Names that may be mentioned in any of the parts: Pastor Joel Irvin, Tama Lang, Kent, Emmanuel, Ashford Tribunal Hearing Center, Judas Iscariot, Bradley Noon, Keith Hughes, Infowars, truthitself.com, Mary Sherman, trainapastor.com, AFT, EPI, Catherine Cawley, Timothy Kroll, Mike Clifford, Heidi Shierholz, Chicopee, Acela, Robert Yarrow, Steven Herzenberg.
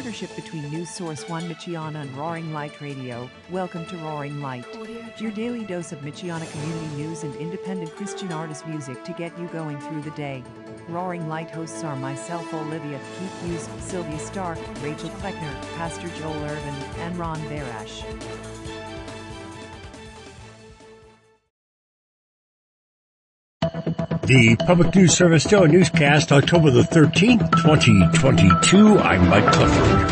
partnership between News Source One Michiana and Roaring Light Radio. Welcome to Roaring Light, your daily dose of Michiana community news and independent Christian artist music to get you going through the day. Roaring Light hosts are myself, Olivia, Keith Hughes, Sylvia Stark, Rachel Kleckner, Pastor Joel Irvin, and Ron Barash. The Public News Service Daily Newscast, October the 13th, 2022. I'm Mike Clifford.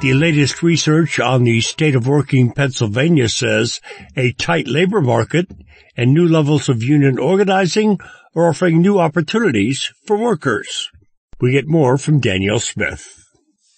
The latest research on the state of working Pennsylvania says a tight labor market and new levels of union organizing are offering new opportunities for workers. We get more from Danielle Smith.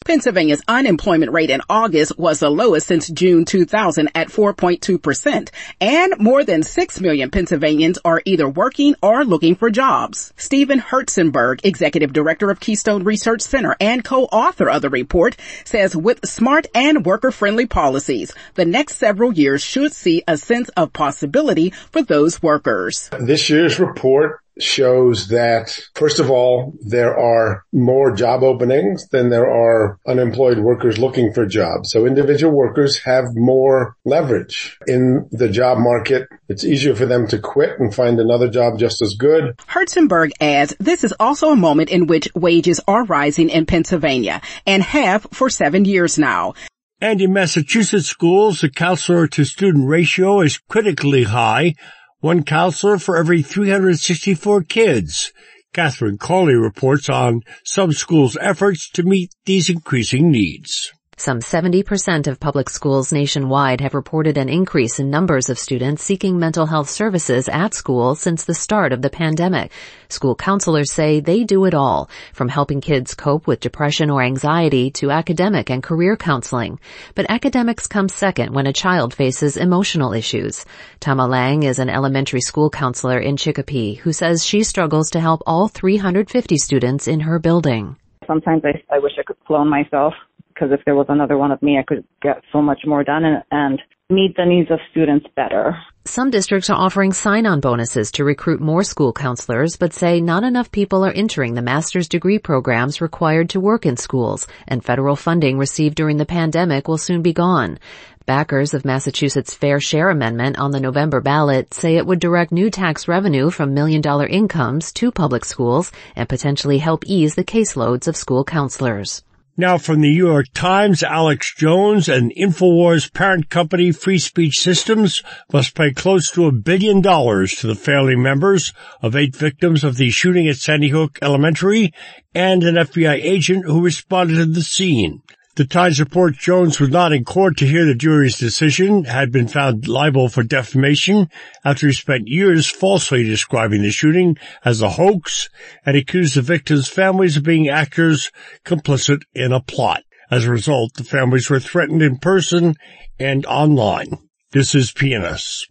Pennsylvania's unemployment rate in August was the lowest since June 2000 at 4.2%, and more than 6 million Pennsylvanians are either working or looking for jobs. Steven Herzenberg, executive director of Keystone Research Center and co-author of the report, says with smart and worker-friendly policies, the next several years should see a sense of possibility for those workers. This year's report shows that, first of all, there are more job openings than there are unemployed workers looking for jobs. So individual workers have more leverage in the job market. It's easier for them to quit and find another job just as good. Herzenberg adds this is also a moment in which wages are rising in Pennsylvania and have for 7 years now. And in Massachusetts schools, the counselor-to-student ratio is critically high. One counselor for every 364 kids. Catherine Cawley reports on some schools' efforts to meet these increasing needs. Some 70% of public schools nationwide have reported an increase in numbers of students seeking mental health services at school since the start of the pandemic. School counselors say they do it all, from helping kids cope with depression or anxiety to academic and career counseling. But academics come second when a child faces emotional issues. Tama Lang is an elementary school counselor in Chicopee who says she struggles to help all 350 students in her building. Sometimes I wish I could clone myself, because if there was another one of me, I could get so much more done and meet the needs of students better. Some districts are offering sign-on bonuses to recruit more school counselors, but say not enough people are entering the master's degree programs required to work in schools, and federal funding received during the pandemic will soon be gone. Backers of Massachusetts' Fair Share Amendment on the November ballot say it would direct new tax revenue from million-dollar incomes to public schools and potentially help ease the caseloads of school counselors. Now from the New York Times, Alex Jones and Infowars parent company Free Speech Systems must pay close to $1 billion to the family members of 8 victims of the shooting at Sandy Hook Elementary and an FBI agent who responded to the scene. The Times reports Jones was not in court to hear the jury's decision, had been found liable for defamation after he spent years falsely describing the shooting as a hoax and accused the victims' families of being actors complicit in a plot. As a result, the families were threatened in person and online. This is PNS.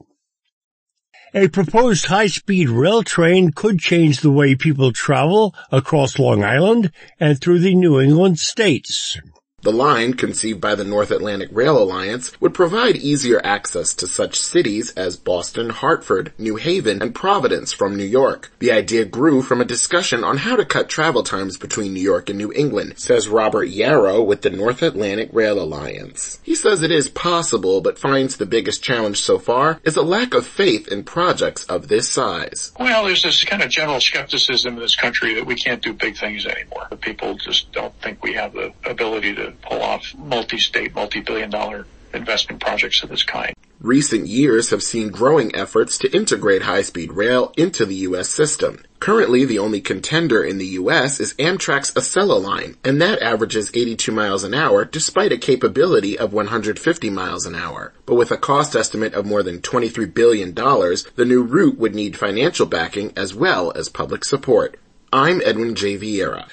A proposed high-speed rail train could change the way people travel across Long Island and through the New England states. The line, conceived by the North Atlantic Rail Alliance, would provide easier access to such cities as Boston, Hartford, New Haven, and Providence from New York. The idea grew from a discussion on how to cut travel times between New York and New England, says Robert Yarrow with the North Atlantic Rail Alliance. He says it is possible, but finds the biggest challenge so far is a lack of faith in projects of this size. Well, there's this kind of general skepticism in this country that we can't do big things anymore. People just don't think we have the ability to pull off multi-state, multi-billion-dollar investment projects of this kind. Recent years have seen growing efforts to integrate high-speed rail into the U.S. system. Currently, the only contender in the U.S. is Amtrak's Acela line, and that averages 82 miles an hour despite a capability of 150 miles an hour. But with a cost estimate of more than $23 billion, the new route would need financial backing as well as public support. I'm Edwin J. Vieira.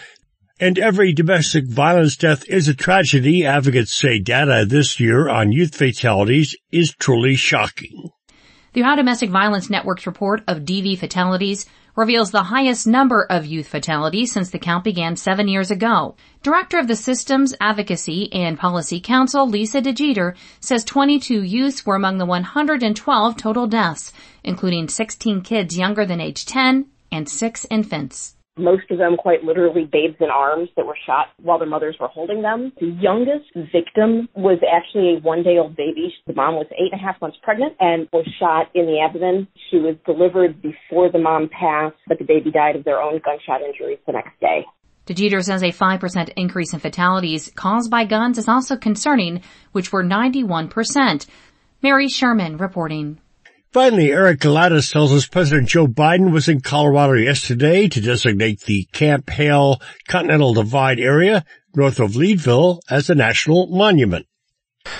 And every domestic violence death is a tragedy, advocates say data this year on youth fatalities is truly shocking. The Ohio Domestic Violence Network's report of DV fatalities reveals the highest number of youth fatalities since the count began 7 years ago. Director of the Systems Advocacy and Policy Council, Lisa DeJeter, says 22 youths were among the 112 total deaths, including 16 kids younger than age 10 and 6 infants. most of them quite literally babes in arms that were shot while their mothers were holding them. The youngest victim was actually a one-day-old baby. The mom was 8.5 months pregnant and was shot in the abdomen. She was delivered before the mom passed, but the baby died of their own gunshot injuries the next day. DeJeter says a 5% increase in fatalities caused by guns is also concerning, which were 91%. Mary Sherman reporting. Finally, Eric Galatis tells us President Joe Biden was in Colorado yesterday to designate the Camp Hale Continental Divide area north of Leadville as a national monument.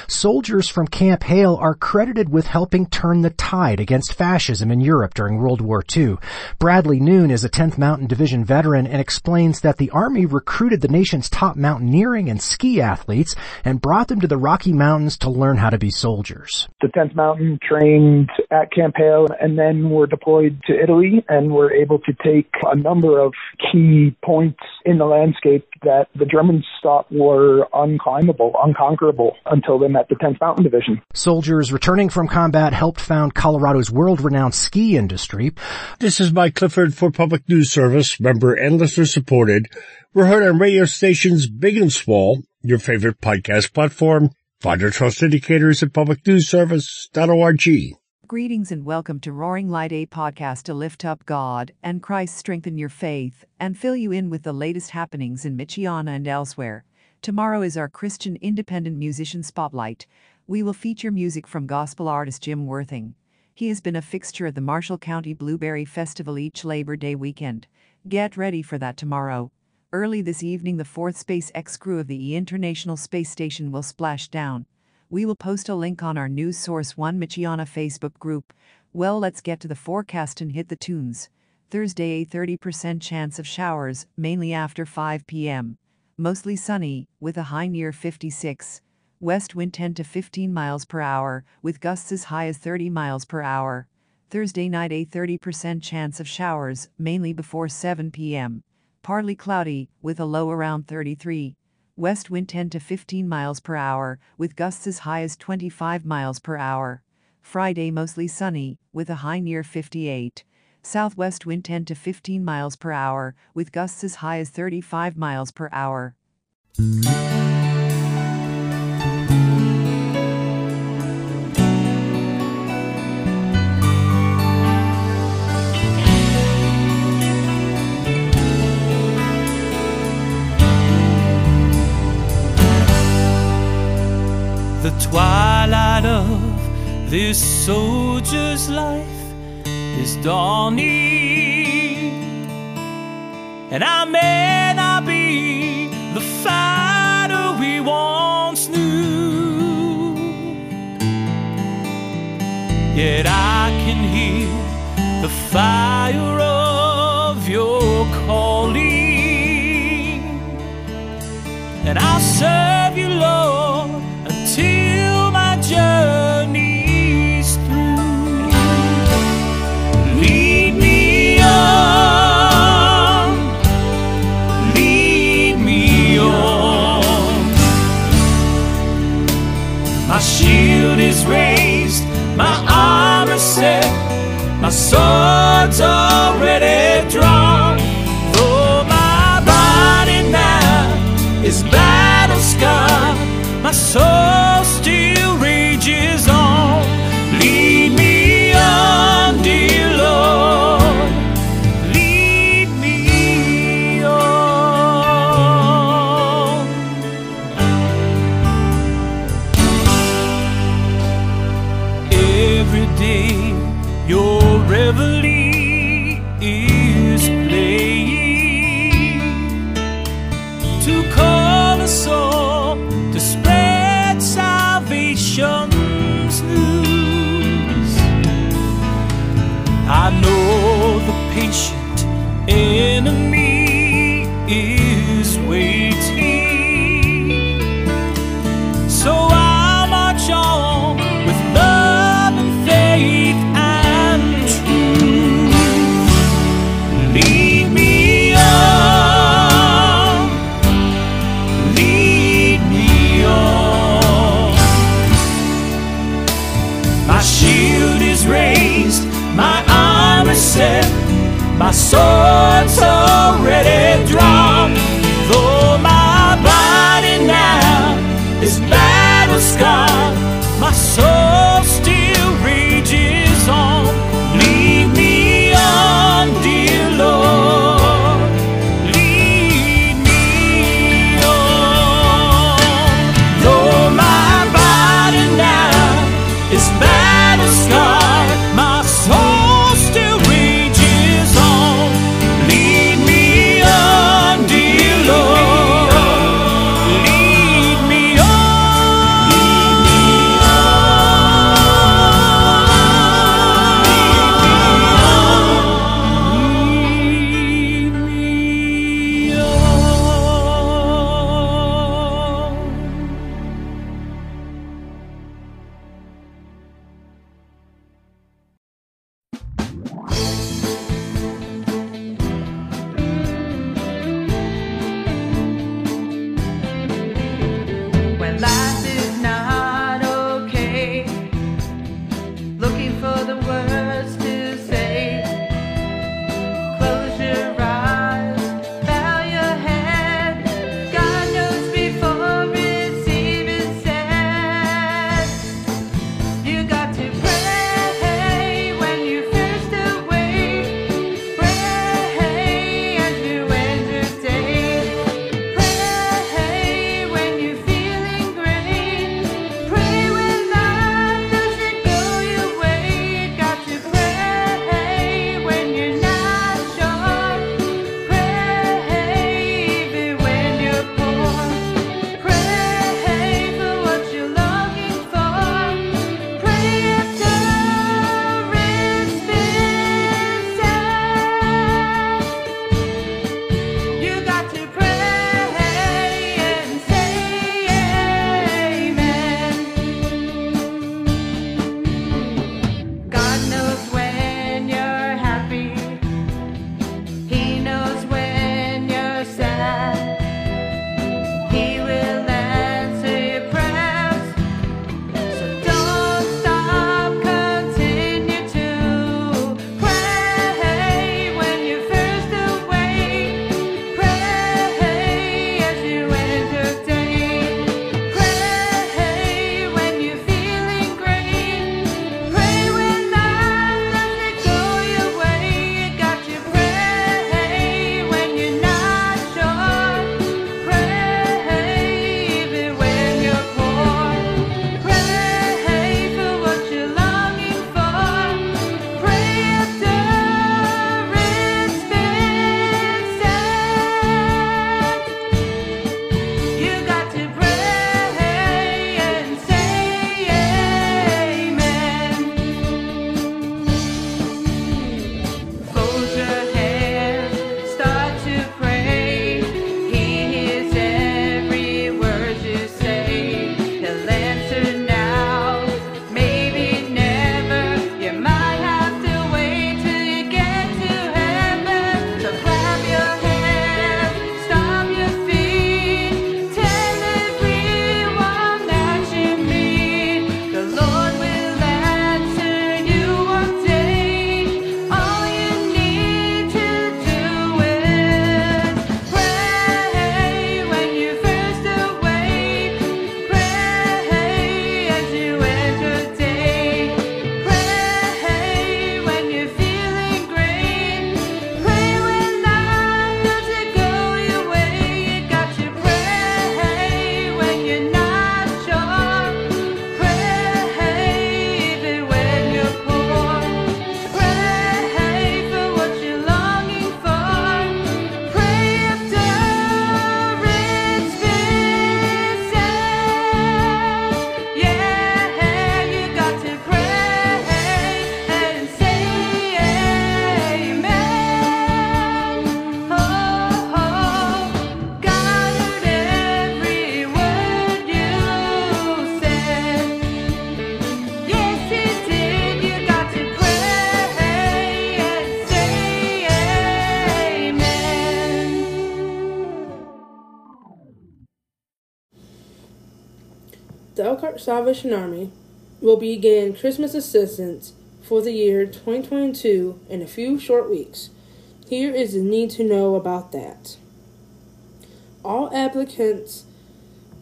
Soldiers from Camp Hale are credited with helping turn the tide against fascism in Europe during World War II. Bradley Noon is a 10th Mountain Division veteran and explains that the Army recruited the nation's top mountaineering and ski athletes and brought them to the Rocky Mountains to learn how to be soldiers. The 10th Mountain trained at Camp Hale and then were deployed to Italy and were able to take a number of key points in the landscape that the Germans thought were unclimbable, unconquerable until they met the 10th Mountain Division. Soldiers returning from combat helped found Colorado's world-renowned ski industry. This is Mike Clifford for Public News Service, member and listener-supported. We're heard on radio stations big and small, your favorite podcast platform. Find our trust indicators at publicnewsservice.org. Greetings and welcome to Roaring Light, a podcast to lift up God and Christ, strengthen your faith, and fill you in with the latest happenings in Michiana and elsewhere. Tomorrow is our Christian Independent Musician Spotlight. We will feature music from gospel artist Jim Worthing. He has been a fixture at the Marshall County Blueberry Festival each Labor Day weekend. Get ready for that tomorrow. Early this evening, the fourth SpaceX crew of the International Space Station will splash down. We will post a link on our News Source 1 Michiana Facebook group. Well, let's get to the forecast and hit the tunes. Thursday, a 30% chance of showers, mainly after 5 p.m. Mostly sunny, with a high near 56. West wind 10 to 15 miles per hour, with gusts as high as 30 miles per hour. Thursday night, a 30% chance of showers, mainly before 7 p.m. Partly cloudy, with a low around 33. West wind 10 to 15 miles per hour, with gusts as high as 25 miles per hour. Friday mostly sunny, with a high near 58. Southwest wind 10 to 15 miles per hour, with gusts as high as 35 miles per hour. The twilight of this soldier's life is dawning, and I may not be the fighter we once knew, yet I can hear the fire of your calling, and I'll serve you, Lord, till my journey's through. Lead me on, my shield is raised, my armor set, my sword's The Elkhart Salvation Army will begin Christmas assistance for the year 2022 in a few short weeks. Here is the need to know about that. All applicants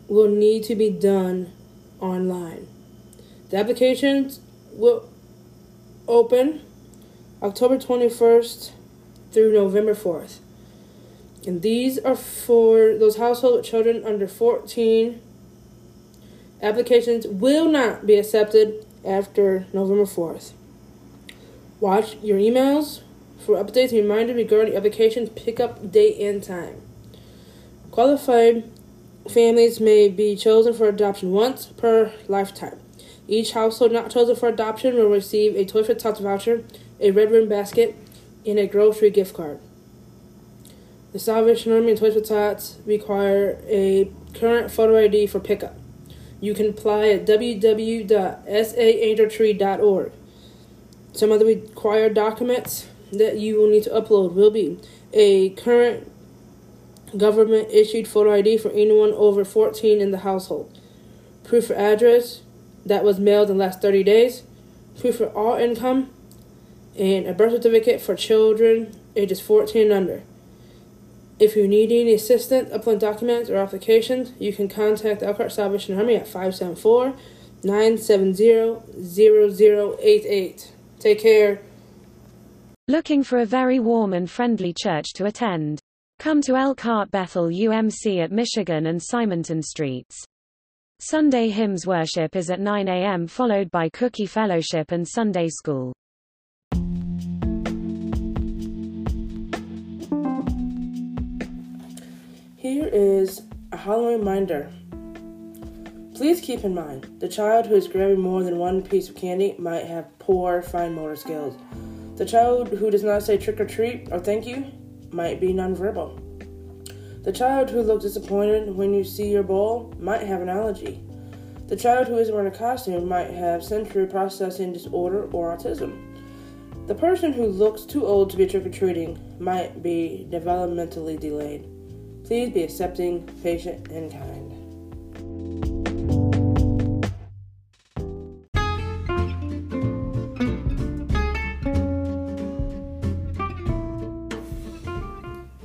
will need to be done online. The applications will open October 21st through November 4th. And these are for those households with children under 14. Applications will not be accepted after November 4th. Watch your emails for updates and reminders regarding applications pickup date and time. Qualified families may be chosen for adoption once per lifetime. Each household not chosen for adoption will receive a Toys for Tots voucher, a Red Ribbon basket, and a grocery gift card. The Salvation Army and Toys for Tots require a current photo ID for pickup. You can apply at www.saangeltree.org. Some of the required documents that you will need to upload will be a current government-issued photo ID for anyone over 14 in the household, proof of address that was mailed in the last 30 days, proof of all income, and a birth certificate for children ages 14 and under. If you need any assistance uploading documents or applications, you can contact the Elkhart Salvation Army at 574-970-0088. Take care. Looking for a very warm and friendly church to attend? Come to Elkhart Bethel UMC at Michigan and Simonton Streets. Sunday hymns worship is at 9 a.m. followed by cookie fellowship and Sunday school. Here is a Halloween reminder. Please keep in mind, the child who is grabbing more than one piece of candy might have poor fine motor skills. The child who does not say trick or treat or thank you might be nonverbal. The child who looks disappointed when you see your bowl might have an allergy. The child who isn't wearing a costume might have sensory processing disorder or autism. The person who looks too old to be trick-or-treating might be developmentally delayed. Please be accepting, patient, and kind.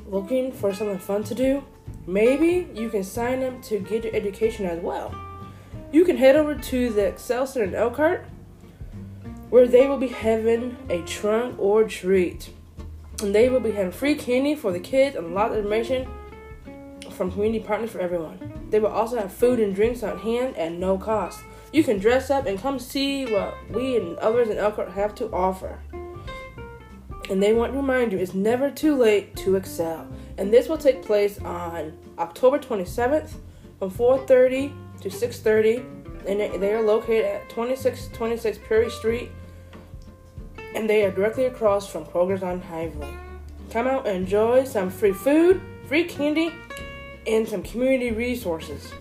Looking for something fun to do? Maybe you can sign up to Get Your Education as well. You can head over to the Excel Center in Elkhart, where they will be having a trunk or treat. And they will be having free candy for the kids and a lot of information from community partners for everyone. They will also have food and drinks on hand at no cost. You can dress up and come see what we and others in Elkhart have to offer. And they want to remind you, it's never too late to excel. And this will take place on October 27th from 4:30 to 6:30. And they are located at 2626 Prairie Street. And they are directly across from Kroger's on Highville. Come out and enjoy some free food, free candy, and some community resources.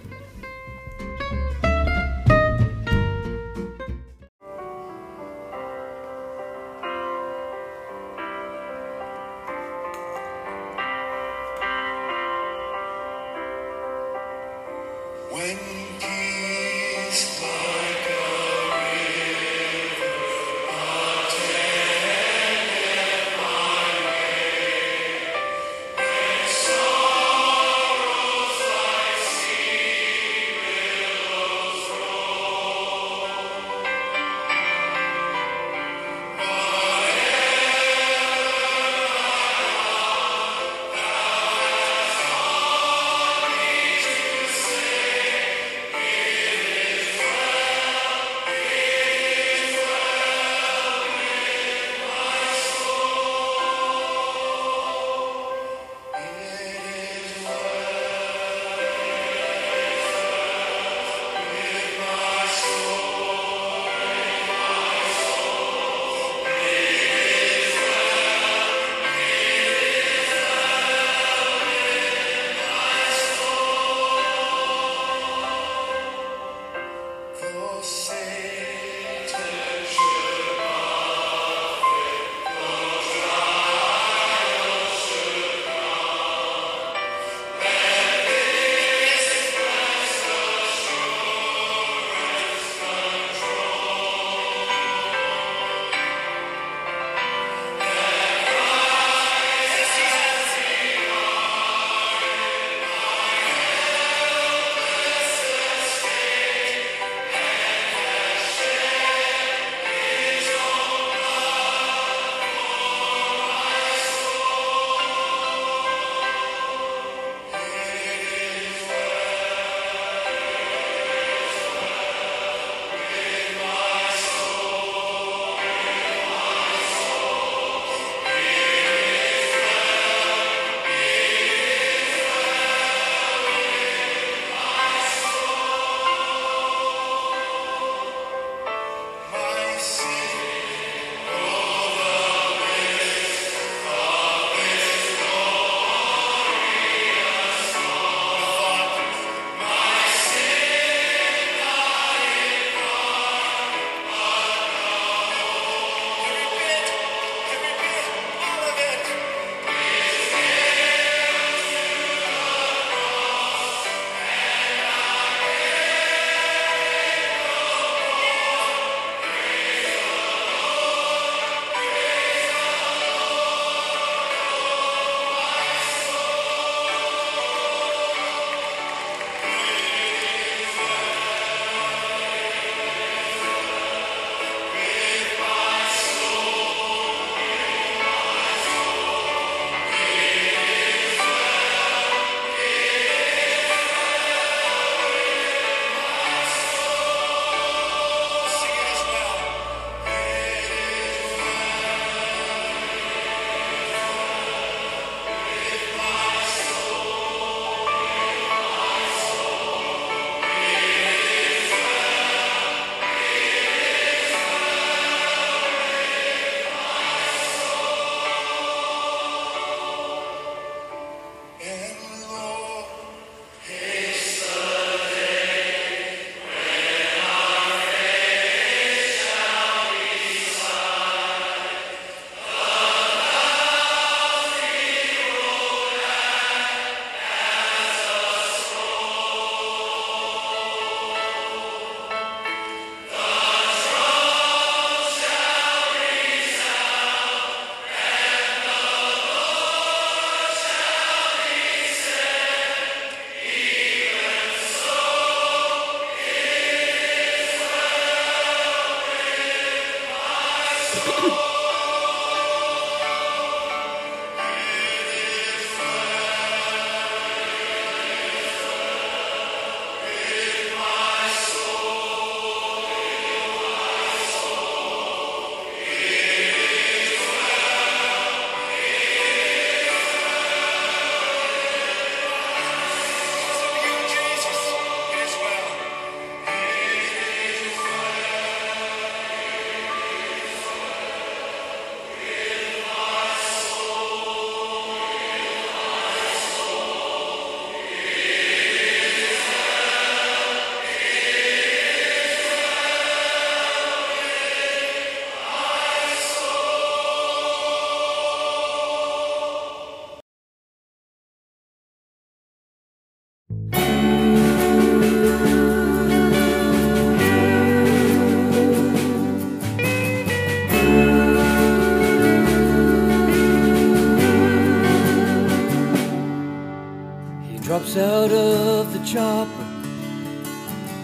of the chopper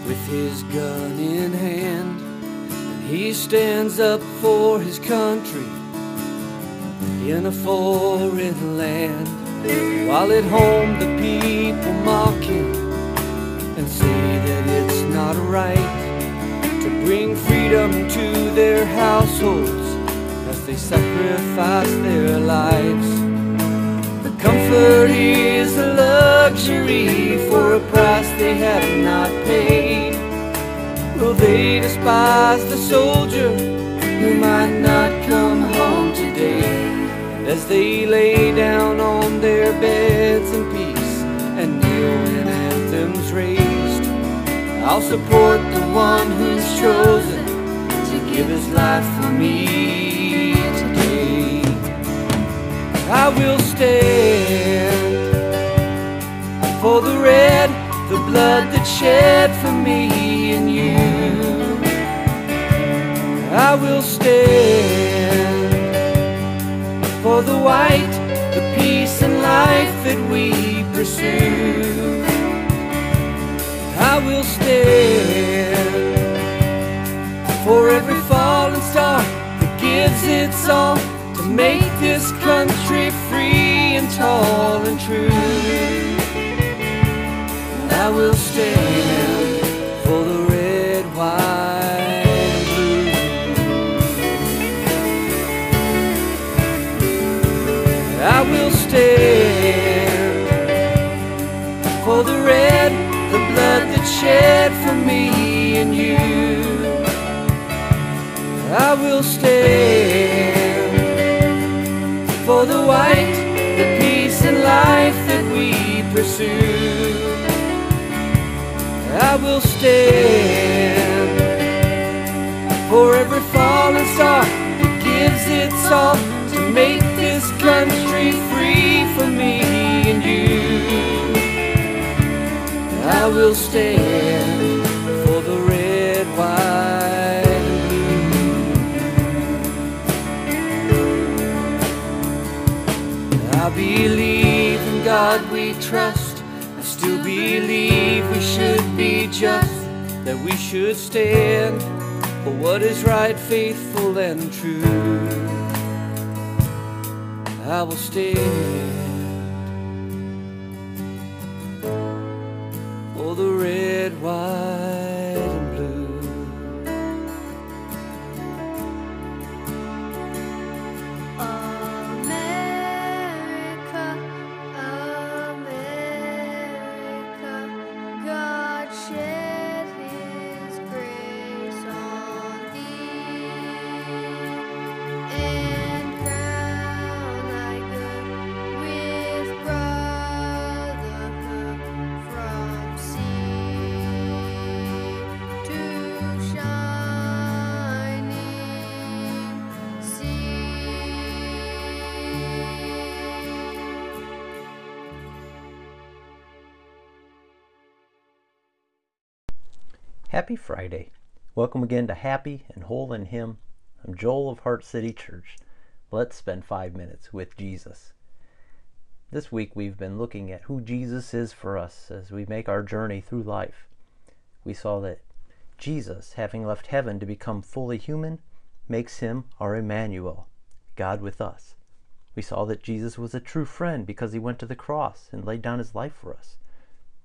with his gun in hand. And he stands up for his country in a foreign land. While at home the people mock him and say that it's not right to bring freedom to their households as they sacrifice their lives. Comfort is a luxury for a price they have not paid. Will they despise the soldier who might not come home today? As they lay down on their beds in peace and kneel in anthems raised, I'll support the one who's chosen to give his life for me today. I will stand for the red, the blood that's shed for me and you. I will stand for the white, the peace and life that we pursue. I will stand for every fallen star that gives its all to make this country free and tall and true. And I will stand for the red, white, and blue. I will stand for the red, the blood that's shed for me and you. I will stand for the white, the peace and life that we pursue. I will stand for every fallen star that gives its all to make this country free for me and you. I will stand for the red, white, I believe in God we trust. I still believe we should be just, that we should stand for what is right, faithful and true. I will stand for the red, white and blue. Happy Friday. Welcome again to Happy and Whole in Him. I'm Joel of Heart City Church. Let's spend 5 minutes with Jesus. This week we've been looking at who Jesus is for us as we make our journey through life. We saw that Jesus, having left heaven to become fully human, makes him our Emmanuel, God with us. We saw that Jesus was a true friend because he went to the cross and laid down his life for us.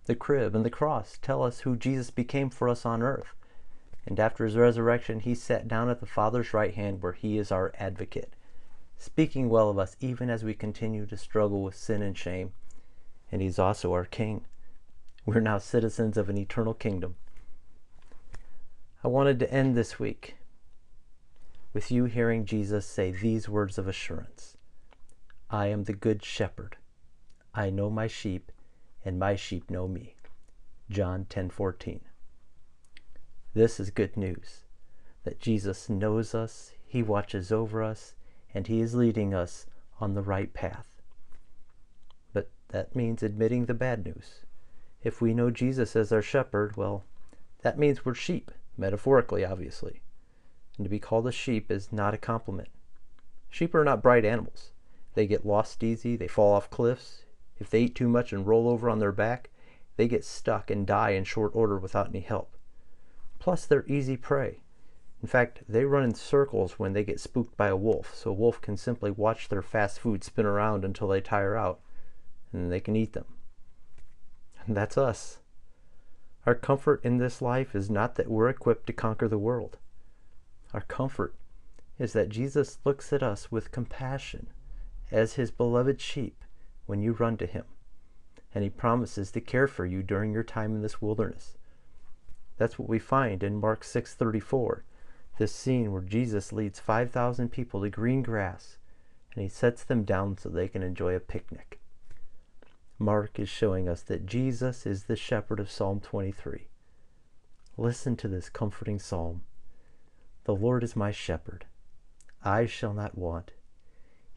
The crib and the cross tell us who Jesus became for us on earth. And after his resurrection, he sat down at the Father's right hand where he is our advocate, speaking well of us even as we continue to struggle with sin and shame. And he's also our King. We're now citizens of an eternal kingdom. I wanted to end this week with you hearing Jesus say these words of assurance. I am the good shepherd. I know my sheep, and my sheep know me. John 10:14. This is good news, that Jesus knows us, he watches over us, and he is leading us on the right path. But that means admitting the bad news. If we know Jesus as our shepherd, well, that means we're sheep, metaphorically, obviously. And to be called a sheep is not a compliment. Sheep are not bright animals. They get lost easy, they fall off cliffs. If they eat too much and roll over on their back, They get stuck and die in short order without any help. Plus, they're easy prey. In fact, they run in circles when they get spooked by a wolf, so a wolf can simply watch their fast food spin around until they tire out, and they can eat them. And that's us. Our comfort in this life is not that we're equipped to conquer the world. Our comfort is that Jesus looks at us with compassion as his beloved sheep when you run to him, and he promises to care for you during your time in this wilderness. That's what we find in Mark 6:34, this scene where Jesus leads 5,000 people to green grass, and he sets them down so they can enjoy a picnic. Mark is showing us that Jesus is the shepherd of Psalm 23. Listen to this comforting psalm. The Lord is my shepherd. I shall not want.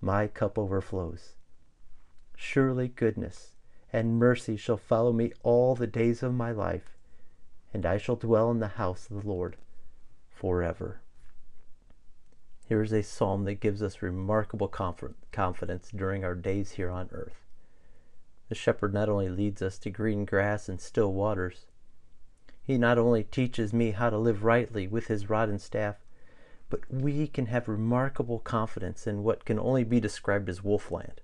My cup overflows. Surely goodness and mercy shall follow me all the days of my life, and I shall dwell in the house of the Lord forever. Here is a psalm that gives us remarkable confidence during our days here on earth. The shepherd not only leads us to green grass and still waters, he not only teaches me how to live rightly with his rod and staff, but we can have remarkable confidence in what can only be described as wolfland.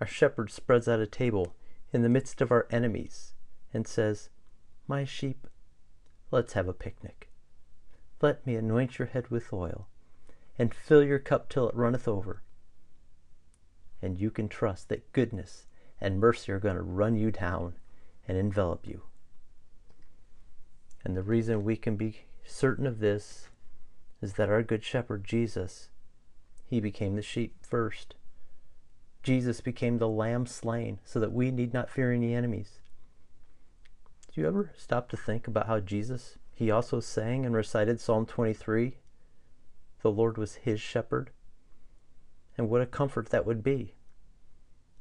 Our shepherd spreads out a table in the midst of our enemies and says, "My sheep, let's have a picnic. Let me anoint your head with oil and fill your cup till it runneth over." And you can trust that goodness and mercy are going to run you down and envelop you. And the reason we can be certain of this is that our good shepherd Jesus, he became the sheep first. Jesus became the lamb slain so that we need not fear any enemies. Do you ever stop to think about how Jesus, he also sang and recited Psalm 23? The Lord was his shepherd. And what a comfort that would be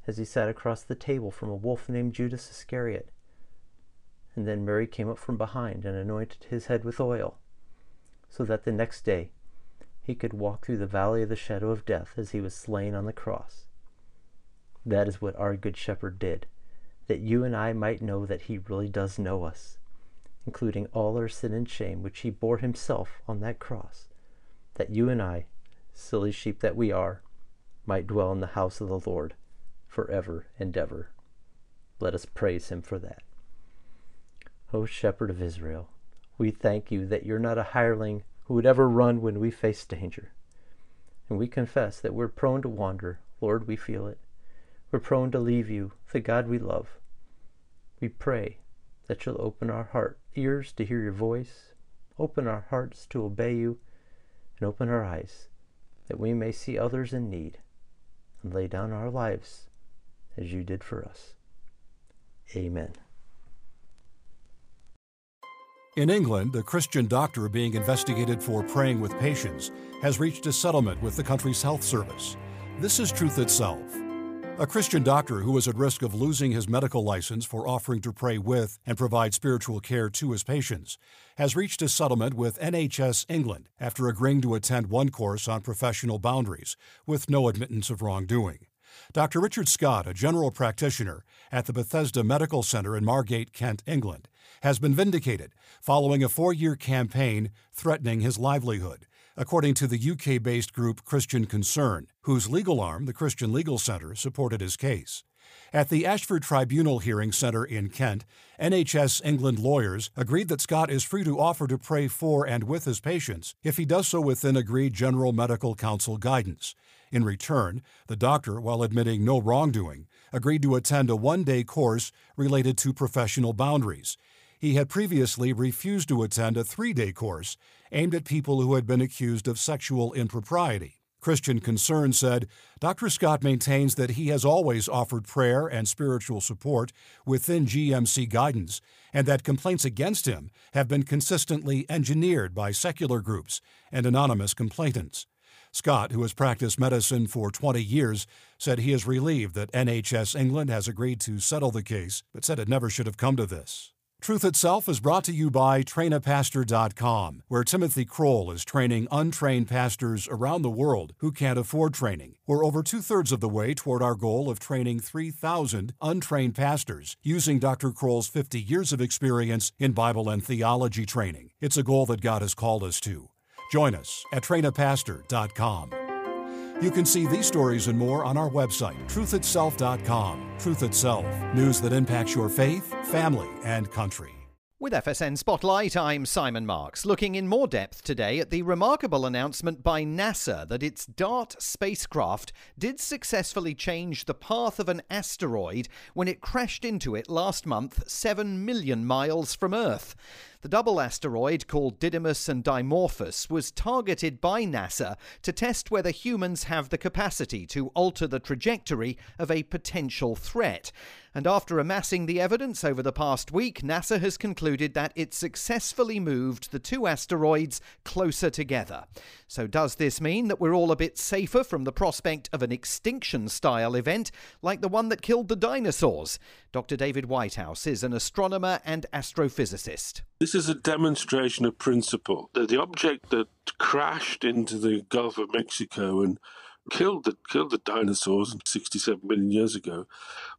as he sat across the table from a wolf named Judas Iscariot. And then Mary came up from behind and anointed his head with oil, so that the next day he could walk through the valley of the shadow of death as he was slain on the cross. That is what our good shepherd did, that you and I might know that he really does know us, including all our sin and shame which he bore himself on that cross, that you and I, silly sheep that we are, might dwell in the house of the Lord forever and ever. Let us praise him for that. O Shepherd of Israel, we thank you that you're not a hireling who would ever run when we face danger. And we confess that we're prone to wander. Lord, we feel it. We're prone to leave you, the God we love. We pray that you'll open our ears to hear your voice, open our hearts to obey you, and open our eyes that we may see others in need and lay down our lives as you did for us. Amen. In England, a Christian doctor being investigated for praying with patients has reached a settlement with the country's health service. This is truth itself. A Christian doctor who was at risk of losing his medical license for offering to pray with and provide spiritual care to his patients has reached a settlement with NHS England after agreeing to attend one course on professional boundaries with no admittance of wrongdoing. Dr. Richard Scott, a general practitioner at the Bethesda Medical Center in Margate, Kent, England, has been vindicated following a four-year campaign threatening his livelihood, according to the UK-based group Christian Concern, whose legal arm, the Christian Legal Center, supported his case. At the Ashford Tribunal Hearing Center in Kent, NHS England lawyers agreed that Scott is free to offer to pray for and with his patients if he does so within agreed General Medical Council guidance. In return, the doctor, while admitting no wrongdoing, agreed to attend a one-day course related to professional boundaries. He had previously refused to attend a three-day course aimed at people who had been accused of sexual impropriety. Christian Concern said, Dr. Scott maintains that he has always offered prayer and spiritual support within GMC guidance, and that complaints against him have been consistently engineered by secular groups and anonymous complainants. Scott, who has practiced medicine for 20 years, said he is relieved that NHS England has agreed to settle the case, but said it never should have come to this. Truth Itself is brought to you by trainapastor.com, where Timothy Kroll is training untrained pastors around the world who can't afford training. We're over two-thirds of the way toward our goal of training 3,000 untrained pastors using Dr. Kroll's 50 years of experience in Bible and theology training. It's a goal that God has called us to. Join us at trainapastor.com. You can see these stories and more on our website, truthitself.com. Truth Itself, news that impacts your faith, family, and country. With FSN Spotlight, I'm Simon Marks, looking in more depth today at the remarkable announcement by NASA that its DART spacecraft did successfully change the path of an asteroid when it crashed into it last month, 7 million miles from Earth. The double asteroid, called Didymos and Dimorphos, was targeted by NASA to test whether humans have the capacity to alter the trajectory of a potential threat. And after amassing the evidence over the past week, NASA has concluded that it successfully moved the two asteroids closer together. So does this mean that we're all a bit safer from the prospect of an extinction-style event like the one that killed the dinosaurs? Dr. David Whitehouse is an astronomer and astrophysicist. This is a demonstration of principle. The object that crashed into the Gulf of Mexico and killed the dinosaurs 67 million years ago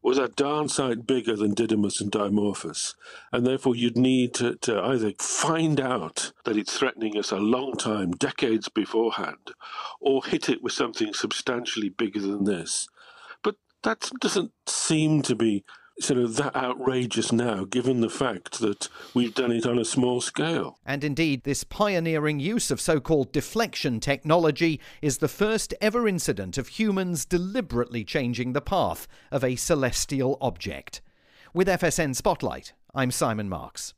was a darn sight bigger than Didymos and Dimorphos. And therefore you'd need to either find out that it's threatening us a long time, decades beforehand, or hit it with something substantially bigger than this. But that doesn't seem to be sort of that outrageous now, given the fact that we've done it on a small scale. And indeed, this pioneering use of so-called deflection technology is the first ever incident of humans deliberately changing the path of a celestial object. With FSN Spotlight, I'm Simon Marks.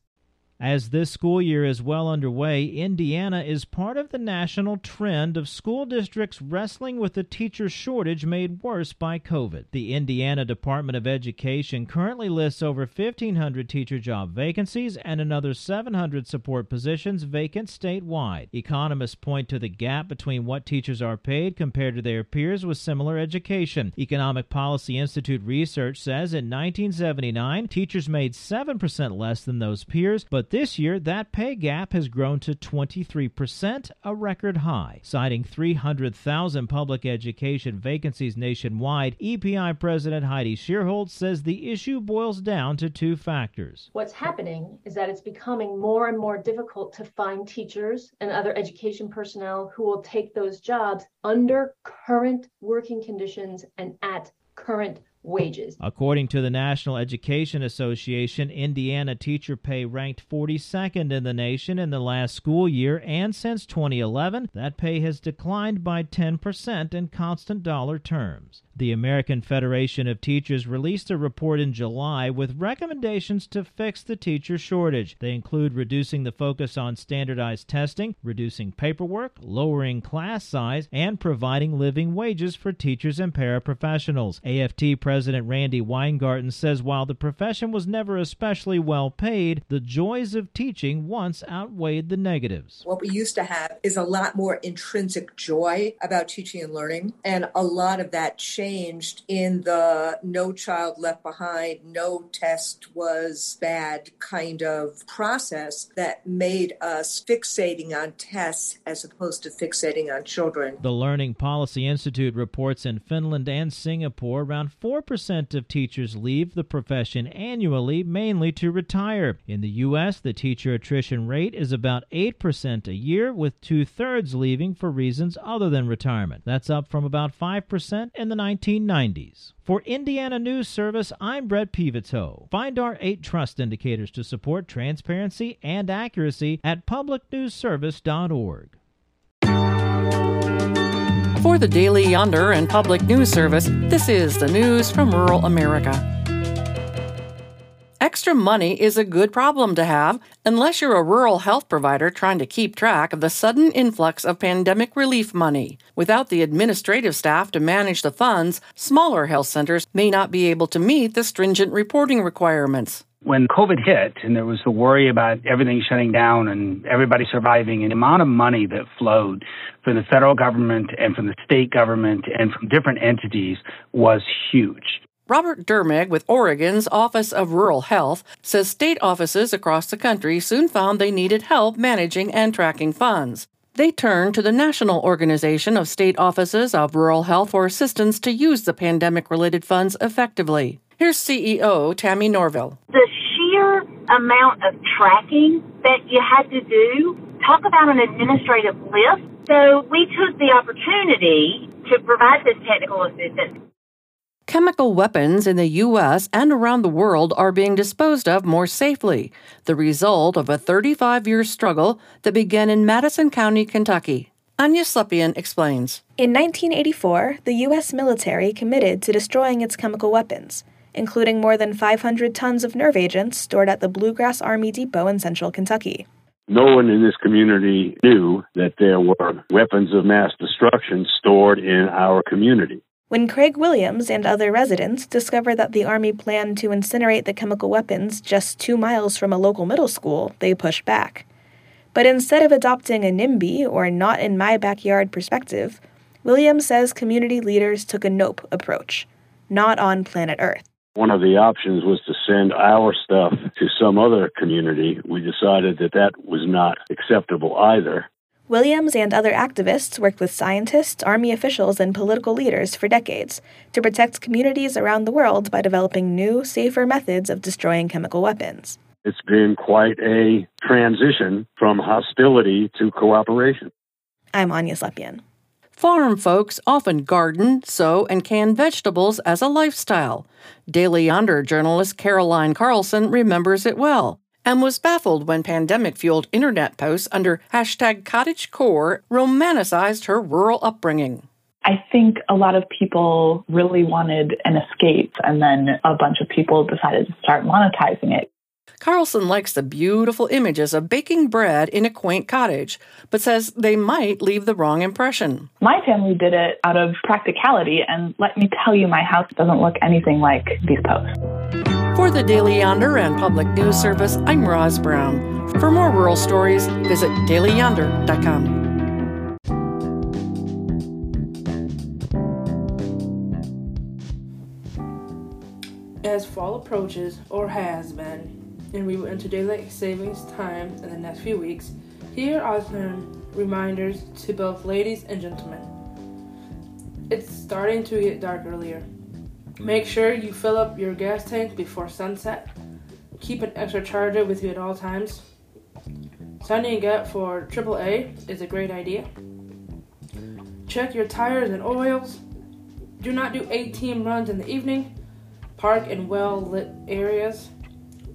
As this school year is well underway, Indiana is part of the national trend of school districts wrestling with the teacher shortage made worse by COVID. The Indiana Department of Education currently lists over 1,500 teacher job vacancies and another 700 support positions vacant statewide. Economists point to the gap between what teachers are paid compared to their peers with similar education. Economic Policy Institute research says in 1979, teachers made 7% less than those peers, but this year, that pay gap has grown to 23%, a record high. Citing 300,000 public education vacancies nationwide, EPI President Heidi Shierholz says the issue boils down to two factors. What's happening is that it's becoming more and more difficult to find teachers and other education personnel who will take those jobs under current working conditions and at current wages. According to the National Education Association, Indiana teacher pay ranked 42nd in the nation in the last school year, and since 2011, that pay has declined by 10% in constant dollar terms. The American Federation of Teachers released a report in July with recommendations to fix the teacher shortage. They include reducing the focus on standardized testing, reducing paperwork, lowering class size, and providing living wages for teachers and paraprofessionals. AFT President Randy Weingarten says while the profession was never especially well paid, the joys of teaching once outweighed the negatives. What we used to have is a lot more intrinsic joy about teaching and learning, and a lot of that changed in the no child left behind, no test was bad kind of process that made us fixating on tests as opposed to fixating on children. The Learning Policy Institute reports in Finland and Singapore around 4% of teachers leave the profession annually, mainly to retire. In the U.S., the teacher attrition rate is about 8% a year, with two-thirds leaving for reasons other than retirement. That's up from about 5% in the 1990s. For Indiana News Service, I'm Brett Pivoteau. Find our 8 trust indicators to support transparency and accuracy at publicnewsservice.org. For the Daily Yonder and Public News Service, this is the news from rural America. Extra money is a good problem to have unless you're a rural health provider trying to keep track of the sudden influx of pandemic relief money. Without the administrative staff to manage the funds, smaller health centers may not be able to meet the stringent reporting requirements. When COVID hit and there was the worry about everything shutting down and everybody surviving, and the amount of money that flowed from the federal government and from the state government and from different entities was huge. Robert Dermig with Oregon's Office of Rural Health says state offices across the country soon found they needed help managing and tracking funds. They turned to the National Organization of State Offices of Rural Health for assistance to use the pandemic-related funds effectively. Here's CEO Tammy Norville. The sheer amount of tracking that you had to do, talk about an administrative lift. So we took the opportunity to provide this technical assistance. Chemical weapons in the U.S. and around the world are being disposed of more safely, the result of a 35-year struggle that began in Madison County, Kentucky. Anya Slepian explains. In 1984, the U.S. military committed to destroying its chemical weapons, including more than 500 tons of nerve agents stored at the Bluegrass Army Depot in central Kentucky. No one in this community knew that there were weapons of mass destruction stored in our community. When Craig Williams and other residents discovered that the Army planned to incinerate the chemical weapons just 2 miles from a local middle school, they pushed back. But instead of adopting a NIMBY or not in my backyard perspective, Williams says community leaders took a NOPE approach, not on planet Earth. One of the options was to send our stuff to some other community. We decided that that was not acceptable either. Williams and other activists worked with scientists, Army officials, and political leaders for decades to protect communities around the world by developing new, safer methods of destroying chemical weapons. It's been quite a transition from hostility to cooperation. I'm Anya Slepian. Farm folks often garden, sow, and can vegetables as a lifestyle. Daily Yonder journalist Caroline Carlson remembers it well, and was baffled when pandemic-fueled internet posts under hashtag cottagecore romanticized her rural upbringing. I think a lot of people really wanted an escape, and then a bunch of people decided to start monetizing it. Carlson likes the beautiful images of baking bread in a quaint cottage, but says they might leave the wrong impression. My family did it out of practicality, and let me tell you, my house doesn't look anything like these posts. For the Daily Yonder and Public News Service, I'm Roz Brown. For more rural stories, visit dailyyonder.com. As fall approaches, or has been, and we will enter daylight savings time in the next few weeks, here are some reminders to both ladies and gentlemen. It's starting to get dark earlier. Make sure you fill up your gas tank before sunset. Keep an extra charger with you at all times. Signing up for AAA is a great idea. Check your tires and oils. Do not do 18 runs in the evening. Park in well-lit areas.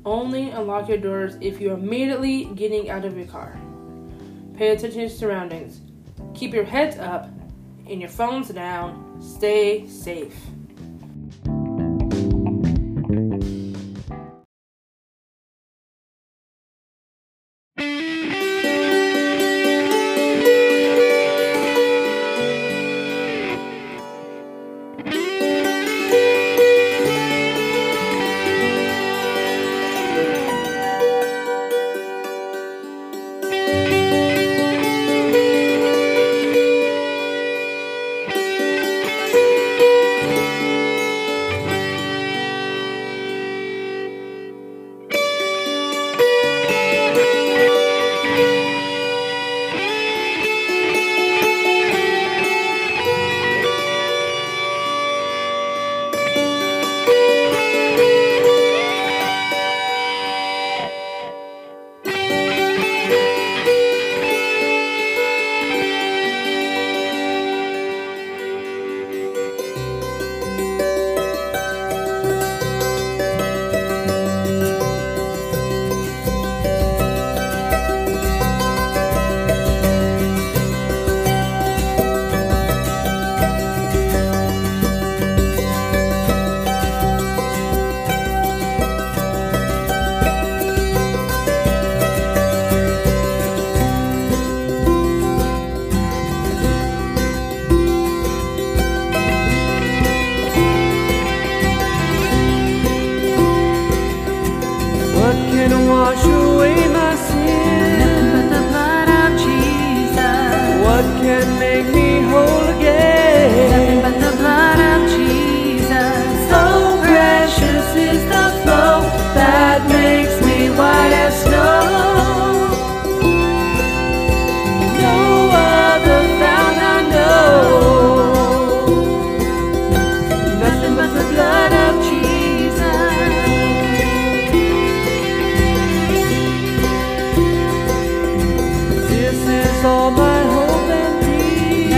Only unlock your doors if you are immediately getting out of your car. Pay attention to your surroundings. Keep your heads up and your phones down. Stay safe. away my sin. Nothing but the blood of Jesus. What can make me whole again? Nothing but the blood of Jesus. So precious is the flow that makes me white as snow. All my hope and peace.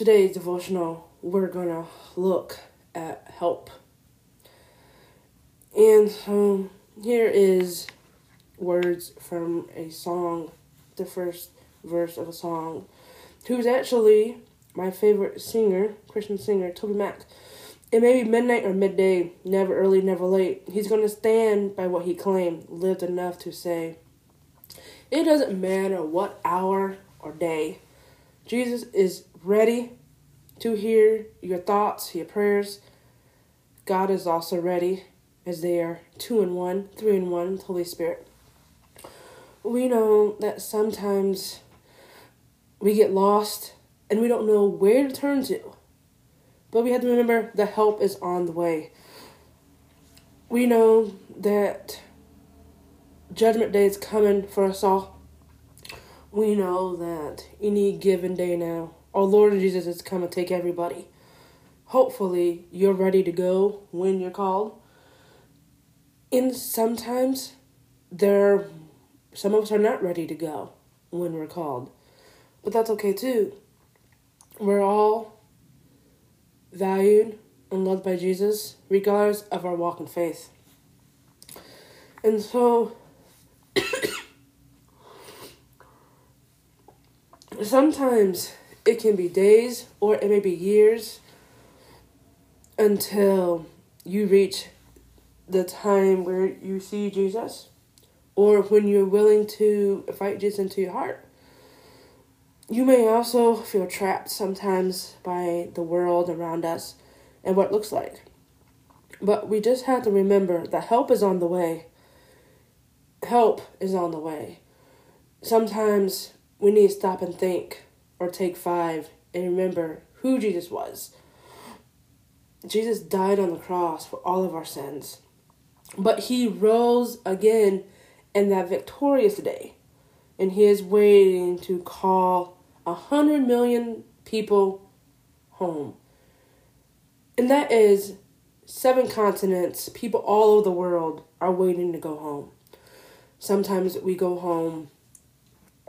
Today's devotional, we're going to look at help. And so here is words from a song, the first verse of a song, who's actually my favorite singer, Christian singer, Toby Mac. It may be midnight or midday, never early, never late. He's going to stand by what he claimed, lived enough to say. It doesn't matter what hour or day. Jesus is ready to hear your thoughts, your prayers. God is also ready, as they are 2 in 1, 3 in 1, the Holy Spirit. We know that sometimes we get lost and we don't know where to turn to. But we have to remember the help is on the way. We know that Judgment Day is coming for us all. We know that any given day now, our Lord Jesus is coming to take everybody. Hopefully, you're ready to go when you're called. And sometimes, some of us are not ready to go when we're called. But that's okay too. We're all valued and loved by Jesus, regardless of our walk in faith. And so, sometimes it can be days or it may be years until you reach the time where you see Jesus or when you're willing to invite Jesus into your heart. You may also feel trapped sometimes by the world around us and what it looks like. But we just have to remember that help is on the way. Help is on the way. Sometimes we need to stop and think or take 5 and remember who Jesus was. Jesus died on the cross for all of our sins, but he rose again in that victorious day, and he is waiting to call 100 million people home. And that is 7 continents. People all over the world are waiting to go home. Sometimes we go home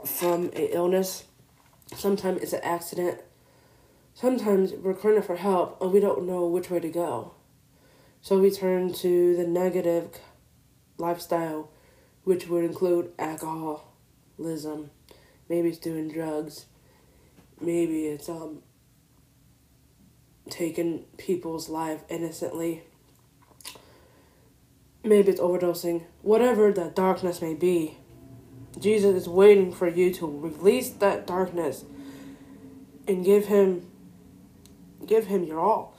from an illness. Sometimes it's an accident. Sometimes we're crying for help and we don't know which way to go. So we turn to the negative lifestyle, which would include alcoholism. Maybe it's doing drugs. Maybe it's taking people's life innocently. Maybe it's overdosing. Whatever the darkness may be, Jesus is waiting for you to release that darkness and give him your all.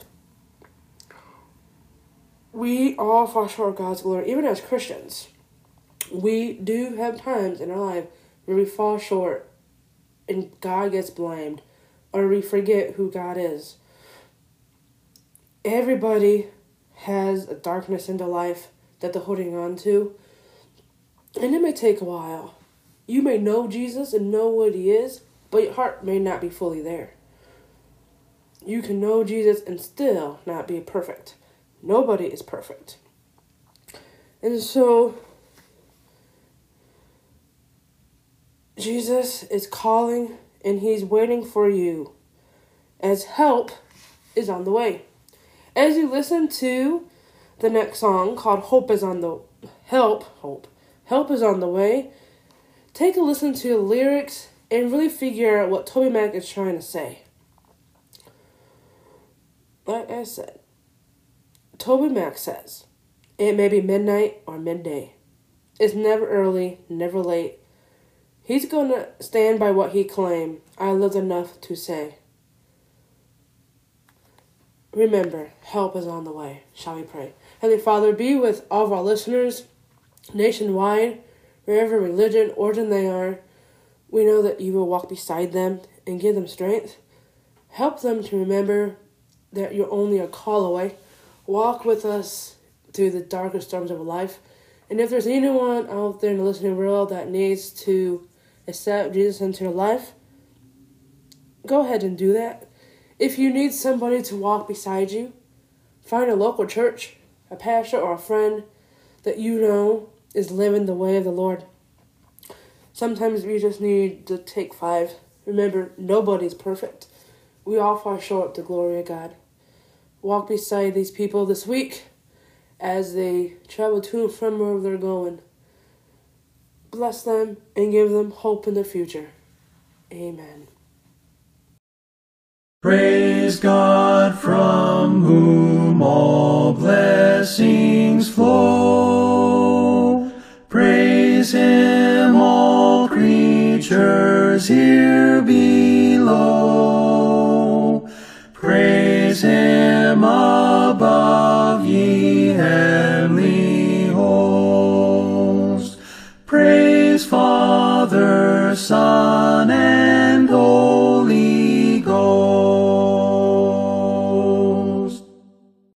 We all fall short of God's glory, even as Christians. We do have times in our life where we fall short and God gets blamed or we forget who God is. Everybody has a darkness in their life that they're holding on to. And it may take a while. You may know Jesus and know what he is, but your heart may not be fully there. You can know Jesus and still not be perfect. Nobody is perfect. And so, Jesus is calling and he's waiting for you, as help is on the way. As you listen to the next song called Help is on the way, take a listen to the lyrics and really figure out what Toby Mac is trying to say. Like I said, Toby Mac says, it may be midnight or midday. It's never early, never late. He's going to stand by what he claimed. I lived enough to say. Remember, help is on the way. Shall we pray? Heavenly Father, be with all of our listeners nationwide, wherever religion, origin they are. We know that you will walk beside them and give them strength. Help them to remember that you're only a call away. Walk with us through the darkest storms of life. And if there's anyone out there in the listening world that needs to accept Jesus into their life, go ahead and do that. If you need somebody to walk beside you, find a local church, a pastor, or a friend that you know is living the way of the Lord. Sometimes we just need to take 5. Remember, nobody's perfect. We all fall short of the glory of God. Walk beside these people this week as they travel to and from wherever they're going. Bless them and give them hope in the future. Amen. Praise God, from whom all blessings flow. Praise Him, all creatures here below.